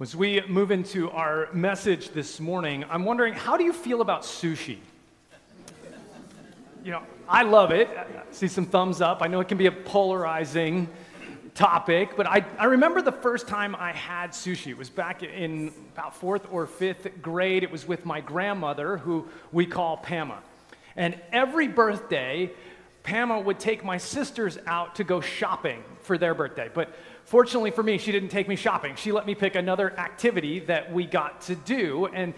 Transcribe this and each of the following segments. As we move into our message this morning, I'm wondering, how do you feel about sushi? You know, I love it. I see some thumbs up. I know it can be a polarizing topic, but I remember the first time I had sushi. It was back in about 4th or 5th grade. It was with my grandmother, who we call Pamela. And every birthday, Pamela would take my sisters out to go shopping for their birthday. But fortunately for me, she didn't take me shopping. She let me pick another activity that we got to do. And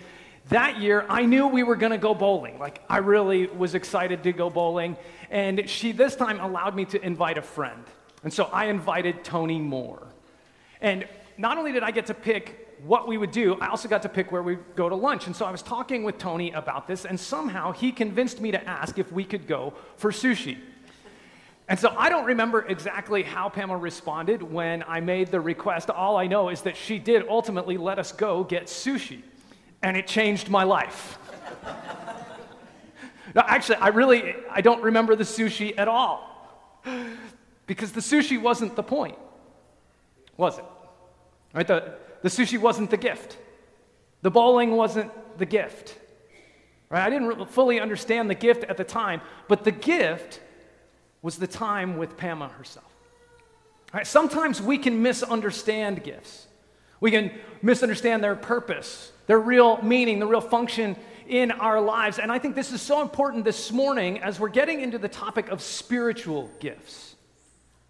that year, I knew we were going to go bowling. Like, I really was excited to go bowling. And she, this time, allowed me to invite a friend. And so I invited Tony Moore. And not only did I get to pick what we would do, I also got to pick where we go to lunch. And so I was talking with Tony about this, and somehow he convinced me to ask if we could go for sushi. And so I don't remember exactly how Pamela responded when I made the request. All I know is that she did ultimately let us go get sushi, and it changed my life. No, actually, I don't remember the sushi at all, because the sushi wasn't the point, was it? Right? The sushi wasn't the gift. The bowling wasn't the gift. Right? I didn't fully understand the gift at the time, but the gift was the time with Pamela herself. All right, sometimes we can misunderstand gifts. We can misunderstand their purpose, their real meaning, the real function in our lives. And I think this is so important this morning as we're getting into the topic of spiritual gifts.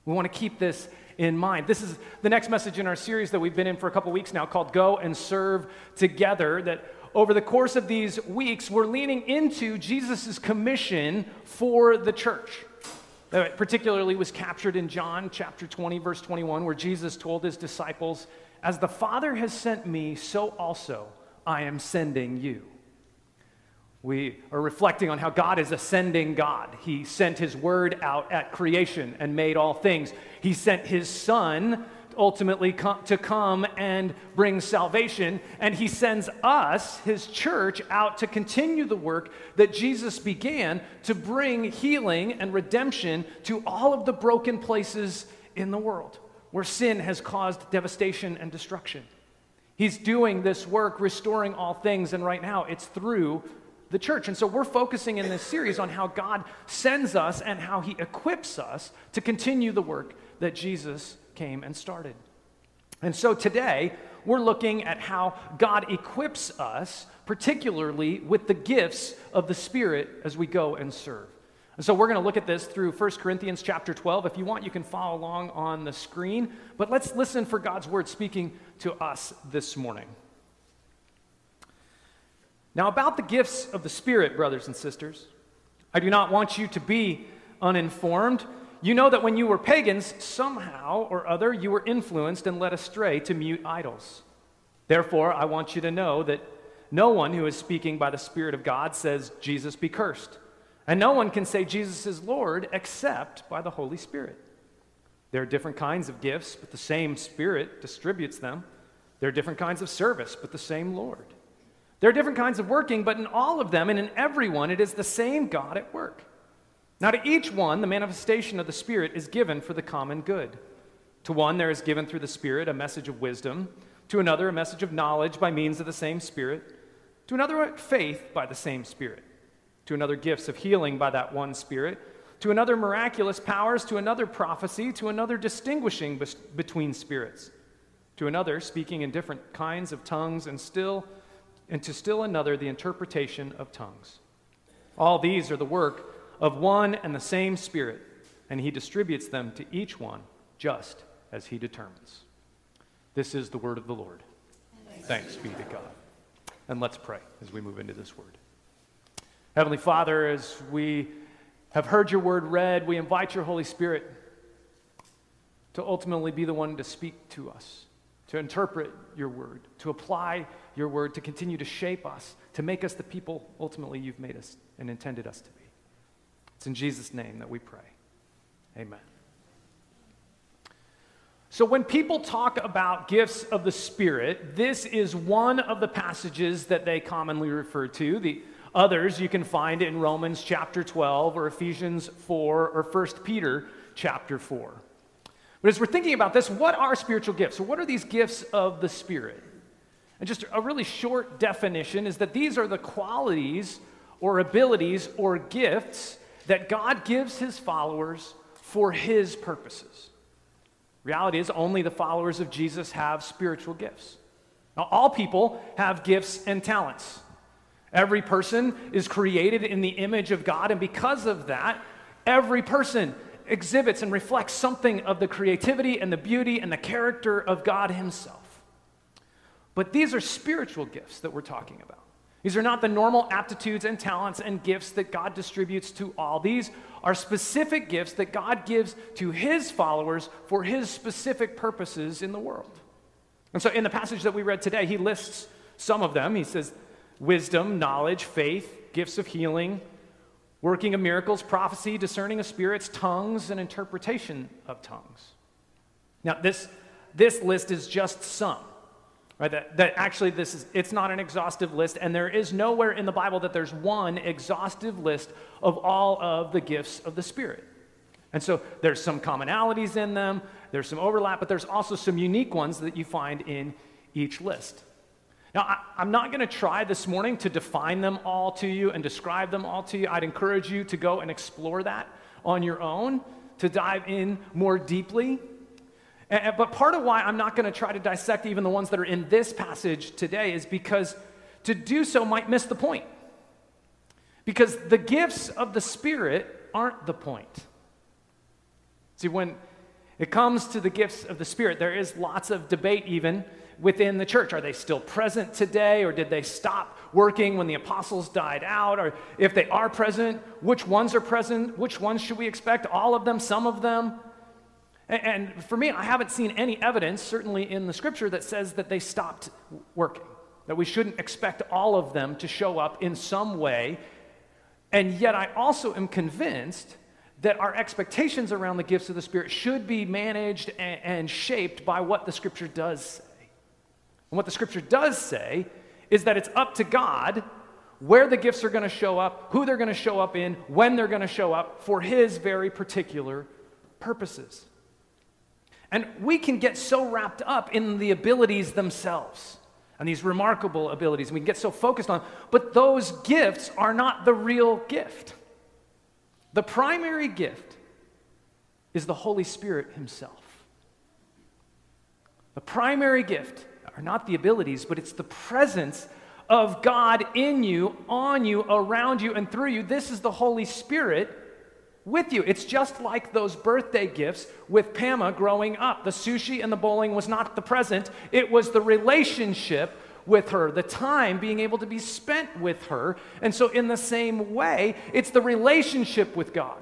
We want to keep this in mind. This is the next message in our series that we've been in for a couple weeks now called Go and Serve Together, that over the course of these weeks, we're leaning into Jesus' commission for the church. That particularly was captured in John chapter 20, verse 21, where Jesus told his disciples, "As the Father has sent me, so also I am sending you." We are reflecting on how God is ascending God. He sent his word out at creation and made all things. He sent his Son ultimately to come and bring salvation. And he sends us, his church, out to continue the work that Jesus began to bring healing and redemption to all of the broken places in the world where sin has caused devastation and destruction. He's doing this work, restoring all things, and right now it's through the church. And so we're focusing in this series on how God sends us and how he equips us to continue the work that Jesus came and started. And so today we're looking at how God equips us, particularly with the gifts of the Spirit as we go and serve. And so we're going to look at this through 1 Corinthians chapter 12. If you want, you can follow along on the screen, but let's listen for God's word speaking to us this morning. Now, about the gifts of the Spirit, brothers and sisters, I do not want you to be uninformed. You know that when you were pagans, somehow or other, you were influenced and led astray to mute idols. Therefore, I want you to know that no one who is speaking by the Spirit of God says, "Jesus be cursed." And no one can say Jesus is Lord except by the Holy Spirit. There are different kinds of gifts, but the same Spirit distributes them. There are different kinds of service, but the same Lord. There are different kinds of working, but in all of them and in everyone, it is the same God at work. Now to each one, the manifestation of the Spirit is given for the common good. To one, there is given through the Spirit a message of wisdom. To another, a message of knowledge by means of the same Spirit. To another, faith by the same Spirit. To another, gifts of healing by that one Spirit. To another, miraculous powers. To another, prophecy. To another, distinguishing between spirits. To another, speaking in different kinds of tongues, and to still another, the interpretation of tongues. All these are the work of one and the same Spirit, and he distributes them to each one just as he determines. This is the word of the Lord. Thanks be to God. And let's pray as we move into this word. Heavenly Father, as we have heard your word read, we invite your Holy Spirit to ultimately be the one to speak to us, to interpret your word, to apply your word, to continue to shape us, to make us the people ultimately you've made us and intended us to be. It's in Jesus' name that we pray. Amen. So when people talk about gifts of the Spirit, this is one of the passages that they commonly refer to. The others you can find in Romans chapter 12 or Ephesians 4 or 1 Peter chapter 4. But as we're thinking about this, what are spiritual gifts? Or what are these gifts of the Spirit? And just a really short definition is that these are the qualities or abilities or gifts that God gives his followers for his purposes. Reality is only the followers of Jesus have spiritual gifts. Now, all people have gifts and talents. Every person is created in the image of God, and because of that, every person exhibits and reflects something of the creativity and the beauty and the character of God himself. But these are spiritual gifts that we're talking about. These are not the normal aptitudes and talents and gifts that God distributes to all. These are specific gifts that God gives to his followers for his specific purposes in the world. And so in the passage that we read today, he lists some of them. He says wisdom, knowledge, faith, gifts of healing, working of miracles, prophecy, discerning of spirits, tongues, and interpretation of tongues. Now, this list is just some, right? That actually it's not an exhaustive list, and there is nowhere in the Bible that there's one exhaustive list of all of the gifts of the Spirit. And so there's some commonalities in them, there's some overlap, but there's also some unique ones that you find in each list. Now, I'm not going to try this morning to define them all to you and describe them all to you. I'd encourage you to go and explore that on your own, to dive in more deeply. But part of why I'm not going to try to dissect even the ones that are in this passage today is because to do so might miss the point. Because the gifts of the Spirit aren't the point. See, when it comes to the gifts of the Spirit, there is lots of debate even within the church. Are they still present today, or did they stop working when the apostles died out? Or if they are present, which ones are present? Which ones should we expect? All of them? Some of them? And for me, I haven't seen any evidence, certainly in the Scripture, that says that they stopped working, that we shouldn't expect all of them to show up in some way. And yet I also am convinced that our expectations around the gifts of the Spirit should be managed and shaped by what the Scripture does say. And what the Scripture does say is that it's up to God where the gifts are going to show up, who they're going to show up in, when they're going to show up for his very particular purposes. And we can get so wrapped up in the abilities themselves and these remarkable abilities, and we can get so focused on, but those gifts are not the real gift. The primary gift is the Holy Spirit himself. The primary gift are not the abilities, but it's the presence of God in you, on you, around you, and through you. This is the Holy Spirit with you. It's just like those birthday gifts with Pamela growing up. The sushi and the bowling was not the present. It was the relationship with her, the time being able to be spent with her. And so in the same way, it's the relationship with God.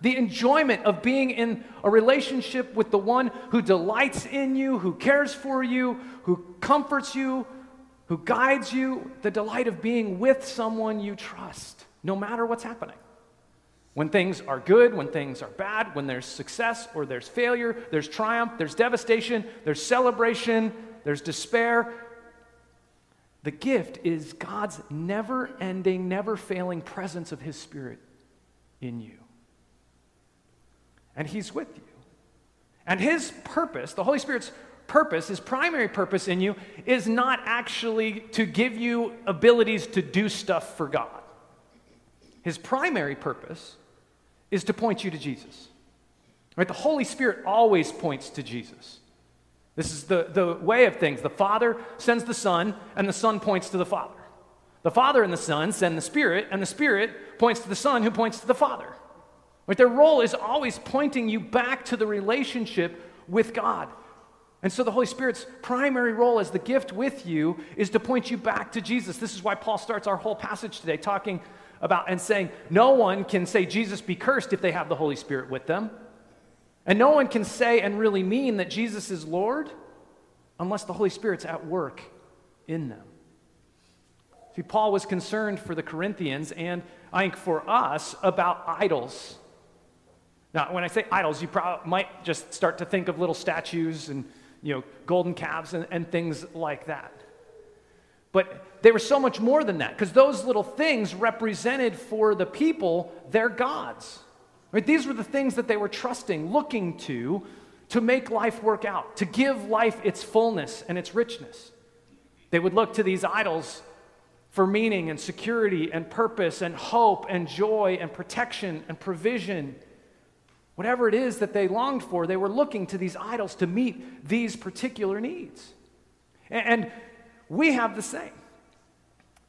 The enjoyment of being in a relationship with the one who delights in you, who cares for you, who comforts you, who guides you. The delight of being with someone you trust, no matter what's happening. When things are good, when things are bad, when there's success or there's failure, there's triumph, there's devastation, there's celebration, there's despair. The gift is God's never-ending, never-failing presence of his Spirit in you. And he's with you. And his purpose, the Holy Spirit's purpose, his primary purpose in you, is not actually to give you abilities to do stuff for God. His primary purpose is to point you to Jesus. Right? The Holy Spirit always points to Jesus. This is the way of things. The Father sends the Son, and the Son points to the Father. The Father and the Son send the Spirit, and the Spirit points to the Son, who points to the Father. Right, their role is always pointing you back to the relationship with God. And so the Holy Spirit's primary role as the gift with you is to point you back to Jesus. This is why Paul starts our whole passage today talking about and saying, no one can say Jesus be cursed if they have the Holy Spirit with them. And no one can say and really mean that Jesus is Lord unless the Holy Spirit's at work in them. See, Paul was concerned for the Corinthians, and I think for us, about idols. Now, when I say idols, you probably might just start to think of little statues and, golden calves and things like that. But they were so much more than that, because those little things represented for the people their gods. Right? These were the things that they were trusting, looking to make life work out, to give life its fullness and its richness. They would look to these idols for meaning and security and purpose and hope and joy and protection and provision. Whatever it is that they longed for, they were looking to these idols to meet these particular needs. And we have the same,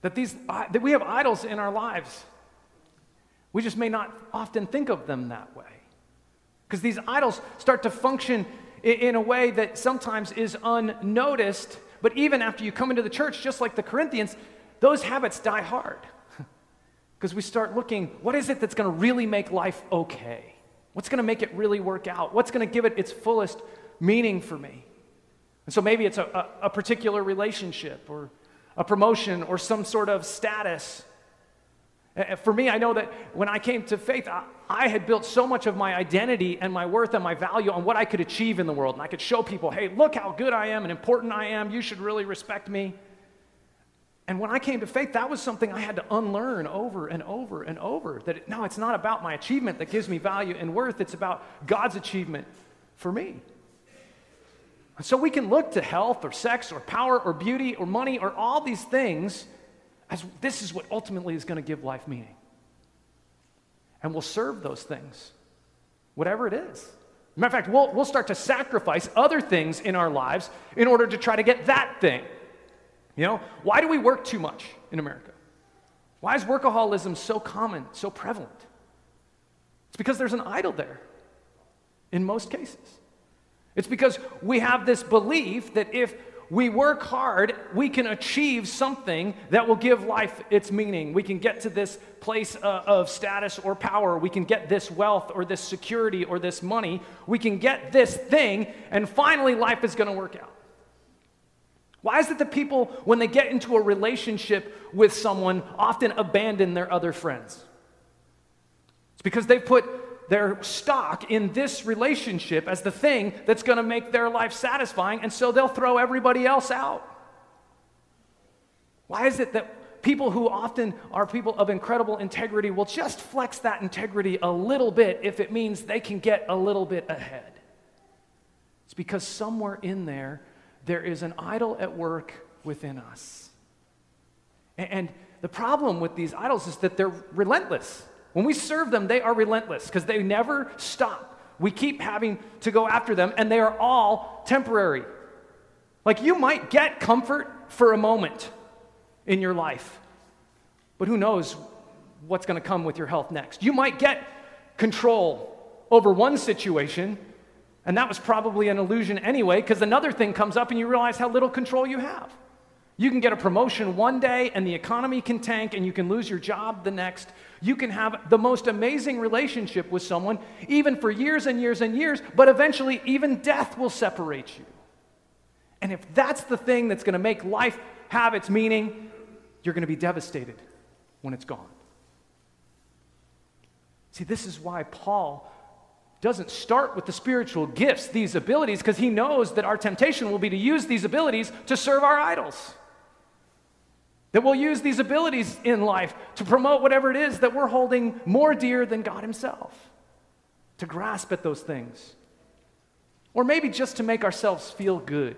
that we have idols in our lives. We just may not often think of them that way, because these idols start to function in a way that sometimes is unnoticed, but even after you come into the church, just like the Corinthians, those habits die hard, because we start looking, what is it that's going to really make life okay? What's going to make it really work out? What's going to give it its fullest meaning for me? And so maybe it's a particular relationship or a promotion or some sort of status. For me, I know that when I came to faith, I had built so much of my identity and my worth and my value on what I could achieve in the world. And I could show people, hey, look how good I am and important I am. You should really respect me. And when I came to faith, that was something I had to unlearn over and over and over. No, it's not about my achievement that gives me value and worth. It's about God's achievement for me. And so we can look to health or sex or power or beauty or money or all these things as this is what ultimately is going to give life meaning. And we'll serve those things, whatever it is. Matter of fact, we'll start to sacrifice other things in our lives in order to try to get that thing. Why do we work too much in America? Why is workaholism so common, so prevalent? It's because there's an idol there in most cases. It's because we have this belief that if we work hard, we can achieve something that will give life its meaning. We can get to this place of status or power. We can get this wealth or this security or this money. We can get this thing, and finally life is going to work out. Why is it that people, when they get into a relationship with someone, often abandon their other friends? It's because they've put their stock in this relationship as the thing that's going to make their life satisfying, and so they'll throw everybody else out. Why is it that people who often are people of incredible integrity will just flex that integrity a little bit if it means they can get a little bit ahead? It's because somewhere in there is an idol at work within us. And the problem with these idols is that they're relentless. When we serve them, they are relentless because they never stop. We keep having to go after them, and they are all temporary. Like, you might get comfort for a moment in your life, but who knows what's going to come with your health next. You might get control over one situation, and that was probably an illusion anyway, because another thing comes up and you realize how little control you have. You can get a promotion one day and the economy can tank and you can lose your job the next. You can have the most amazing relationship with someone, even for years and years and years, but eventually even death will separate you. And if that's the thing that's going to make life have its meaning, you're going to be devastated when it's gone. See, this is why Paul doesn't start with the spiritual gifts, these abilities, because he knows that our temptation will be to use these abilities to serve our idols. That we'll use these abilities in life to promote whatever it is that we're holding more dear than God himself, to grasp at those things. Or maybe just to make ourselves feel good.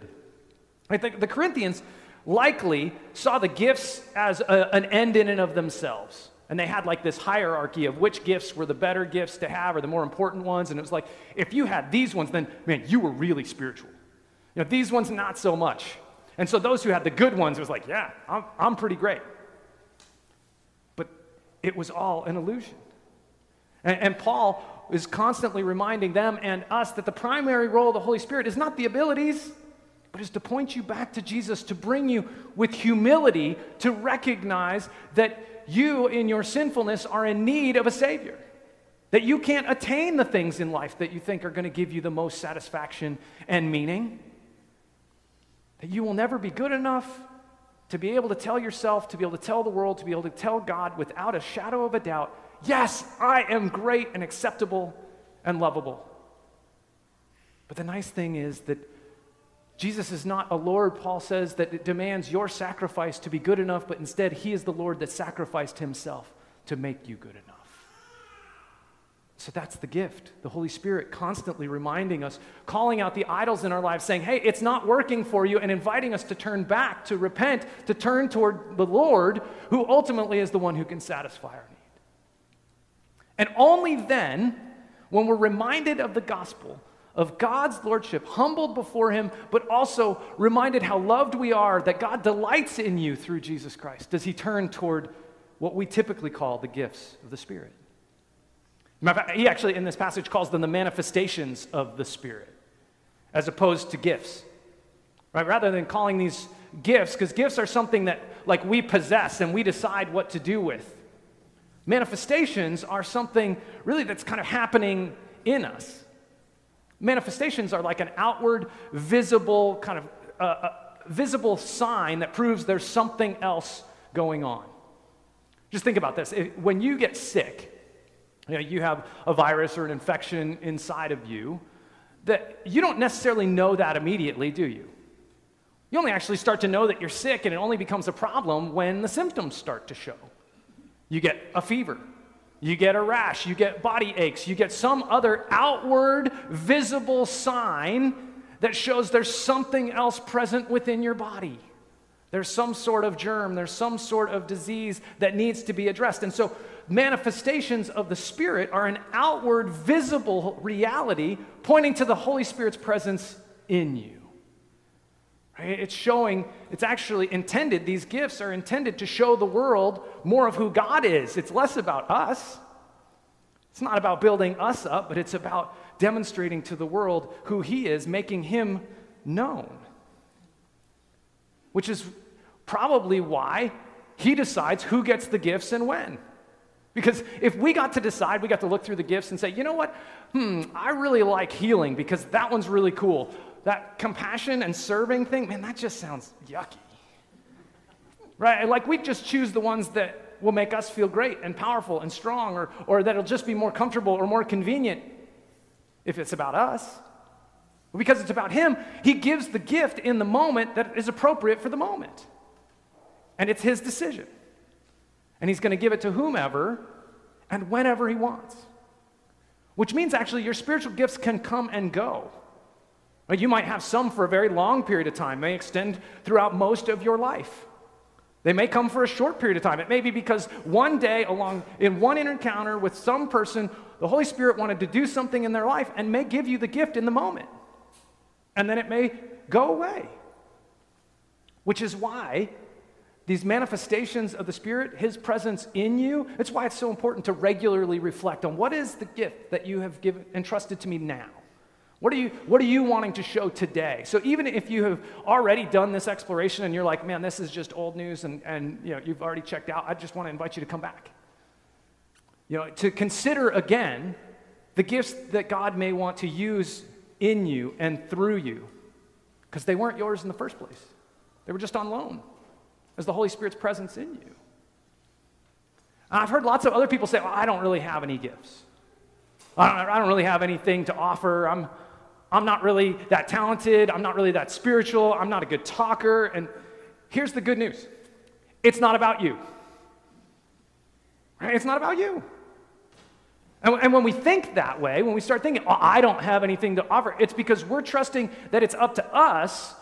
Right? The Corinthians likely saw the gifts as an end in and of themselves. And they had like this hierarchy of which gifts were the better gifts to have or the more important ones. And it was like, if you had these ones, then, man, you were really spiritual. These ones, not so much. And so those who had the good ones, it was like, yeah, I'm pretty great. But it was all an illusion. And Paul is constantly reminding them and us that the primary role of the Holy Spirit is not the abilities, but is to point you back to Jesus, to bring you with humility to recognize that you, in your sinfulness, are in need of a Savior. That you can't attain the things in life that you think are going to give you the most satisfaction and meaning. that you will never be good enough to be able to tell yourself, to be able to tell the world, to be able to tell God without a shadow of a doubt, yes, I am great and acceptable and lovable. But the nice thing is that Jesus is not a Lord, Paul says, that it demands your sacrifice to be good enough, but instead he is the Lord that sacrificed himself to make you good enough. So that's the gift, the Holy Spirit constantly reminding us, calling out the idols in our lives, saying, hey, it's not working for you, and inviting us to turn back, to repent, to turn toward the Lord, who ultimately is the one who can satisfy our need. And only then, when we're reminded of the gospel, of God's lordship, humbled before him, but also reminded how loved we are, that God delights in you through Jesus Christ, does he turn toward what we typically call the gifts of the Spirit. He actually, in this passage, calls them the manifestations of the Spirit, as opposed to gifts, right? Rather than calling these gifts, because gifts are something that, like, we possess and we decide what to do with. Manifestations are something, really, that's kind of happening in us. Manifestations are like an outward, visible, kind of visible sign that proves there's something else going on. Just think about this. When you get sick, you know, you have a virus or an infection inside of you, that you don't necessarily know that immediately, do you? You only actually start to know that you're sick, and it only becomes a problem when the symptoms start to show. You get a fever. You get a rash, you get body aches, you get some other outward, visible sign that shows there's something else present within your body. There's some sort of germ, there's some sort of disease that needs to be addressed. And so manifestations of the Spirit are an outward, visible reality pointing to the Holy Spirit's presence in you. Right? It's showing, it's actually intended, these gifts are intended to show the world more of who God is. It's less about us. It's not about building us up, but it's about demonstrating to the world who he is, making him known. Which is probably why he decides who gets the gifts and when. Because if we got to decide, we got to look through the gifts and say, you know what, I really like healing because that one's really cool. That compassion and serving thing, man, that just sounds yucky. Right? Like, we just choose the ones that will make us feel great and powerful and strong, or that'll just be more comfortable or more convenient if it's about us. Because it's about him, he gives the gift in the moment that is appropriate for the moment. And it's his decision. And he's going to give it to whomever and whenever he wants. Which means, actually, your spiritual gifts can come and go. You might have some for a very long period of time. They extend throughout most of your life. They may come for a short period of time. It may be because one day in one encounter with some person, the Holy Spirit wanted to do something in their life and may give you the gift in the moment. And then it may go away. Which is why these manifestations of the Spirit, his presence in you, it's why it's so important to regularly reflect on what is the gift that you have given entrusted to me now. What are you wanting to show today? So even if you have already done this exploration and you're like, man, this is just old news and you know, you've already checked out, I just want to invite you to come back. You know, to consider again the gifts that God may want to use in you and through you, because they weren't yours in the first place. They were just on loan as the Holy Spirit's presence in you. I've heard lots of other people say, well, I don't really have any gifts. I don't really have anything to offer. I'm not really that talented. I'm not really that spiritual. I'm not a good talker. And here's the good news. It's not about you. Right? It's not about you. And when we think that way, when we start thinking, oh, I don't have anything to offer, it's because we're trusting that it's up to us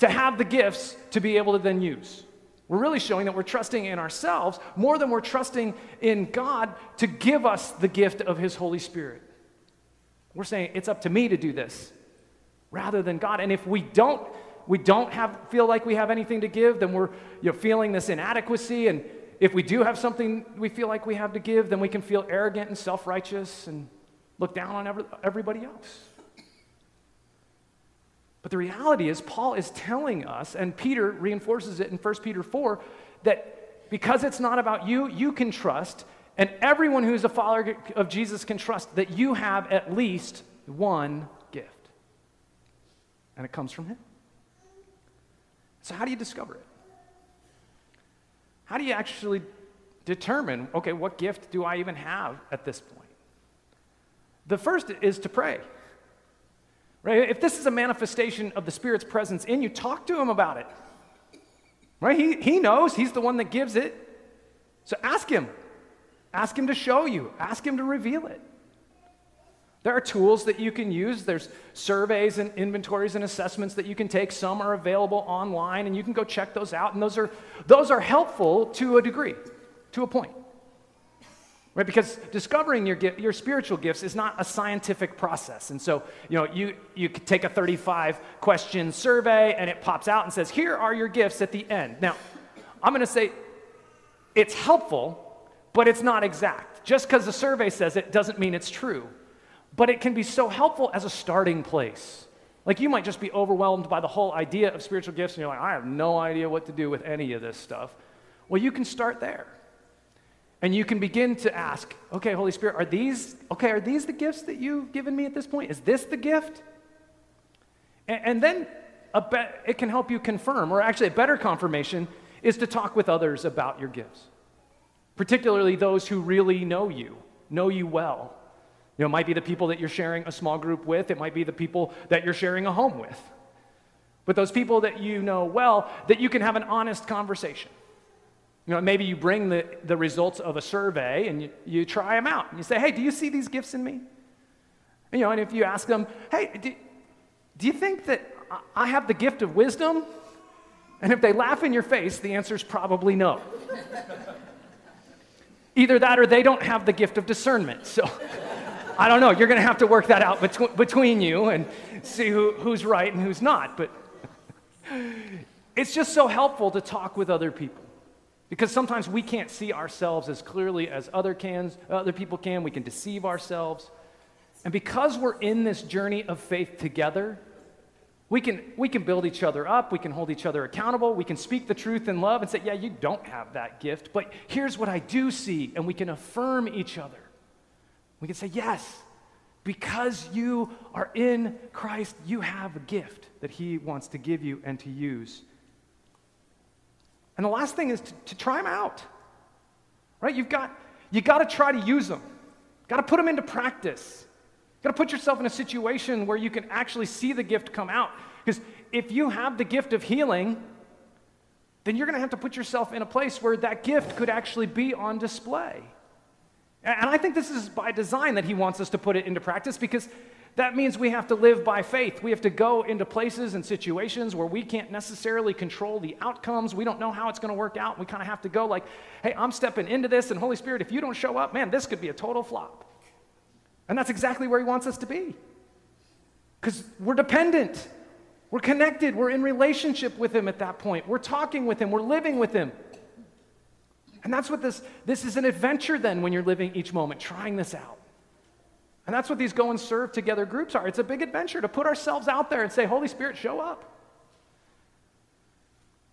to have the gifts to be able to then use. We're really showing that we're trusting in ourselves more than we're trusting in God to give us the gift of his Holy Spirit. We're saying, it's up to me to do this, rather than God. And if we don't feel like we have anything to give, then we're feeling this inadequacy. And if we do have something we feel like we have to give, then we can feel arrogant and self-righteous and look down on everybody else. But the reality is, Paul is telling us, and Peter reinforces it in 1 Peter 4, that because it's not about you, you can trust, and everyone who's a follower of Jesus can trust that you have at least one gift. And it comes from him. So how do you discover it? How do you actually determine, okay, what gift do I even have at this point? The first is to pray. Right? If this is a manifestation of the Spirit's presence in you, talk to him about it. Right? He knows. He's the one that gives it. So ask him. Ask him to show you. Ask him to reveal it. There are tools that you can use. There's surveys and inventories and assessments that you can take. Some are available online, and you can go check those out. And those are helpful to a degree, to a point. Right? Because discovering your spiritual gifts is not a scientific process. And so, you know, you could take a 35-question survey, and it pops out and says, here are your gifts at the end. Now, I'm going to say it's helpful, but it's not exact. Just because the survey says it doesn't mean it's true. But it can be so helpful as a starting place. Like, you might just be overwhelmed by the whole idea of spiritual gifts, and you're like, I have no idea what to do with any of this stuff. Well, you can start there. And you can begin to ask, okay, Holy Spirit, are these the gifts that you've given me at this point? Is this the gift? And then it can help you confirm, or actually a better confirmation is to talk with others about your gifts, particularly those who really know you well. You know, it might be the people that you're sharing a small group with. It might be the people that you're sharing a home with. But those people that you know well, that you can have an honest conversation. You know, maybe you bring the results of a survey and you try them out. And you say, hey, do you see these gifts in me? And, you know, and if you ask them, hey, do you think that I have the gift of wisdom? And if they laugh in your face, the answer is probably no. Either that or they don't have the gift of discernment. So I don't know. You're going to have to work that out between you and see who's right and who's not. But it's just so helpful to talk with other people, because sometimes we can't see ourselves as clearly as other people can. We can deceive ourselves. And because we're in this journey of faith together, we can build each other up. We can hold each other accountable. We can speak the truth in love and say, yeah, you don't have that gift, but here's what I do see. And we can affirm each other. We can say, yes, because you are in Christ, you have a gift that he wants to give you and to use. And the last thing is to try them out, right? You've got to try to use them. Got to put them into practice. Got to put yourself in a situation where you can actually see the gift come out. Because if you have the gift of healing, then you're going to have to put yourself in a place where that gift could actually be on display. And I think this is by design that he wants us to put it into practice, because that means we have to live by faith. We have to go into places and situations where we can't necessarily control the outcomes. We don't know how it's going to work out. We kind of have to go like, hey, I'm stepping into this, and Holy Spirit, if you don't show up, man, this could be a total flop. And that's exactly where he wants us to be, because we're dependent. We're connected. We're in relationship with him at that point. We're talking with him. We're living with him. And that's what this is an adventure then, when you're living each moment, trying this out. And that's what these Go and Serve Together groups are. It's a big adventure to put ourselves out there and say, Holy Spirit, show up.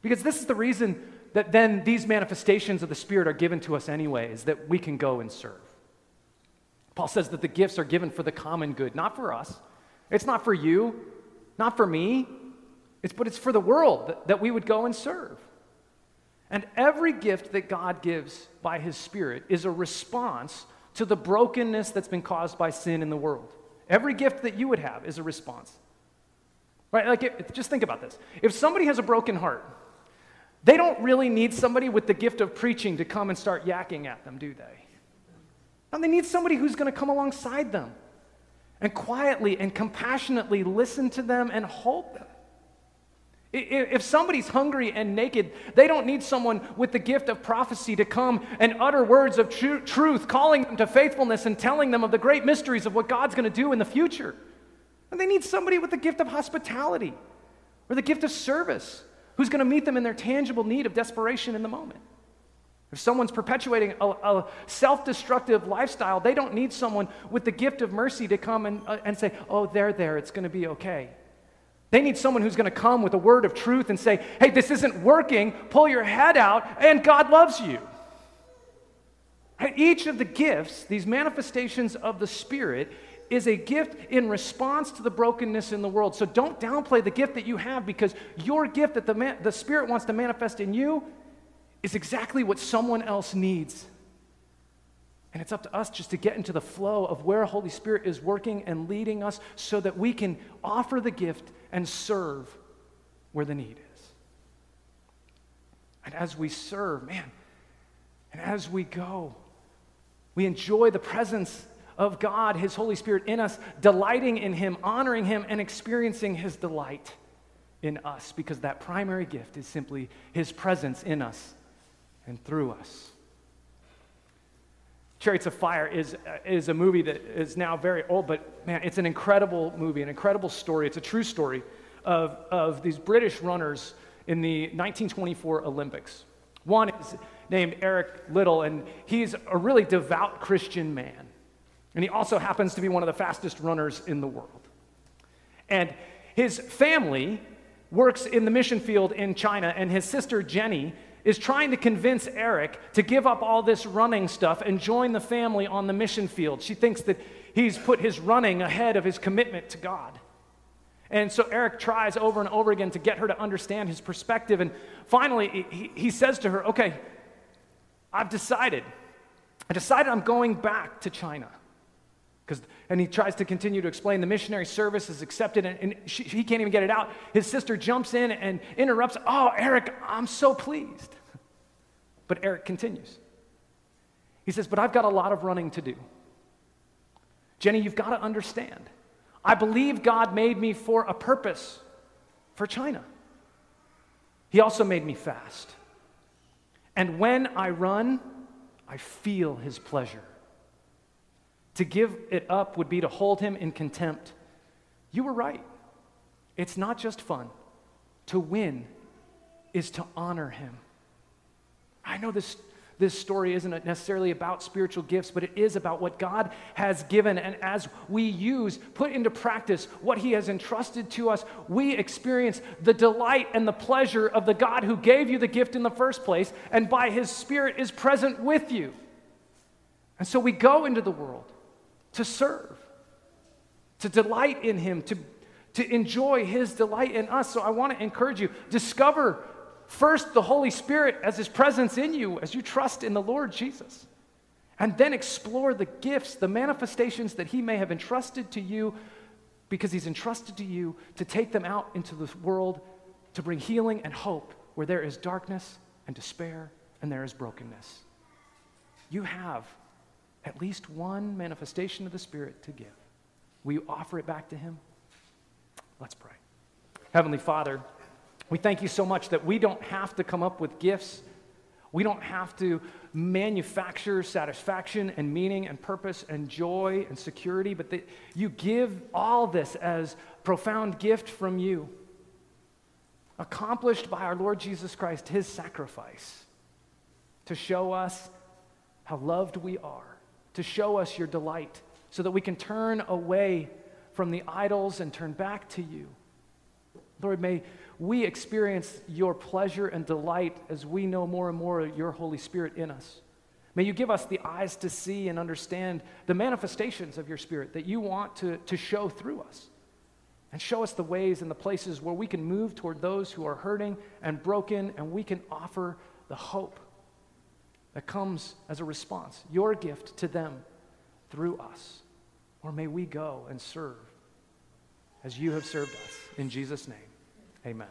Because this is the reason that then these manifestations of the Spirit are given to us anyway, is that we can go and serve. Paul says that the gifts are given for the common good, not for us. It's not for you, not for me, but it's for the world that we would go and serve. And every gift that God gives by his Spirit is a response to the brokenness that's been caused by sin in the world. Every gift that you would have is a response. Right? Like, just think about this. If somebody has a broken heart, they don't really need somebody with the gift of preaching to come and start yakking at them, do they? No, they need somebody who's going to come alongside them and quietly and compassionately listen to them and hold them. If somebody's hungry and naked, they don't need someone with the gift of prophecy to come and utter words of truth, calling them to faithfulness and telling them of the great mysteries of what God's going to do in the future. And they need somebody with the gift of hospitality or the gift of service who's going to meet them in their tangible need of desperation in the moment. If someone's perpetuating a self-destructive lifestyle, they don't need someone with the gift of mercy to come and say, oh, they're there, it's going to be okay. They need someone who's going to come with a word of truth and say, hey, this isn't working, pull your head out, and God loves you. Each of the gifts, these manifestations of the Spirit, is a gift in response to the brokenness in the world. So don't downplay the gift that you have, because your gift that the Spirit wants to manifest in you is exactly what someone else needs. And it's up to us just to get into the flow of where Holy Spirit is working and leading us so that we can offer the gift and serve where the need is. And as we serve, man, and as we go, we enjoy the presence of God, His Holy Spirit in us, delighting in Him, honoring Him, and experiencing His delight in us, because that primary gift is simply His presence in us and through us. Chariots of Fire is a movie that is now very old, but man, it's an incredible movie, an incredible story. It's a true story of these British runners in the 1924 Olympics. One is named Eric Liddell, and he's a really devout Christian man. And he also happens to be one of the fastest runners in the world. And his family works in the mission field in China, and his sister Jenny is trying to convince Eric to give up all this running stuff and join the family on the mission field. She thinks that he's put his running ahead of his commitment to God. And so Eric tries over and over again to get her to understand his perspective, and finally he says to her, okay, I decided I'm going back to China. And he tries to continue to explain the missionary service is accepted, and he can't even get it out. His sister jumps in and interrupts. Oh, Eric, I'm so pleased. But Eric continues. He says, but I've got a lot of running to do. Jenny, you've got to understand. I believe God made me for a purpose, for China. He also made me fast. And when I run, I feel His pleasure. To give it up would be to hold Him in contempt. You were right. It's not just fun. To win is to honor Him. I know this story isn't necessarily about spiritual gifts, but it is about what God has given. And as we put into practice what He has entrusted to us, we experience the delight and the pleasure of the God who gave you the gift in the first place, and by His Spirit is present with you. And so we go into the world to serve, to delight in Him, to enjoy His delight in us. So I want to encourage you, discover first the Holy Spirit as His presence in you, as you trust in the Lord Jesus. And then explore the gifts, the manifestations that He may have entrusted to you, because He's entrusted to you to take them out into the world to bring healing and hope where there is darkness and despair and there is brokenness. You have at least one manifestation of the Spirit to give. Will you offer it back to Him? Let's pray. Heavenly Father, we thank You so much that we don't have to come up with gifts. We don't have to manufacture satisfaction and meaning and purpose and joy and security, but that You give all this as profound gift from You, accomplished by our Lord Jesus Christ, His sacrifice, to show us how loved we are, to show us Your delight so that we can turn away from the idols and turn back to You. Lord, may we experience Your pleasure and delight as we know more and more of Your Holy Spirit in us. May You give us the eyes to see and understand the manifestations of Your Spirit that You want to show through us, and show us the ways and the places where we can move toward those who are hurting and broken, and we can offer the hope that comes as a response, Your gift to them through us. Or may we go and serve as You have served us. In Jesus' name, amen.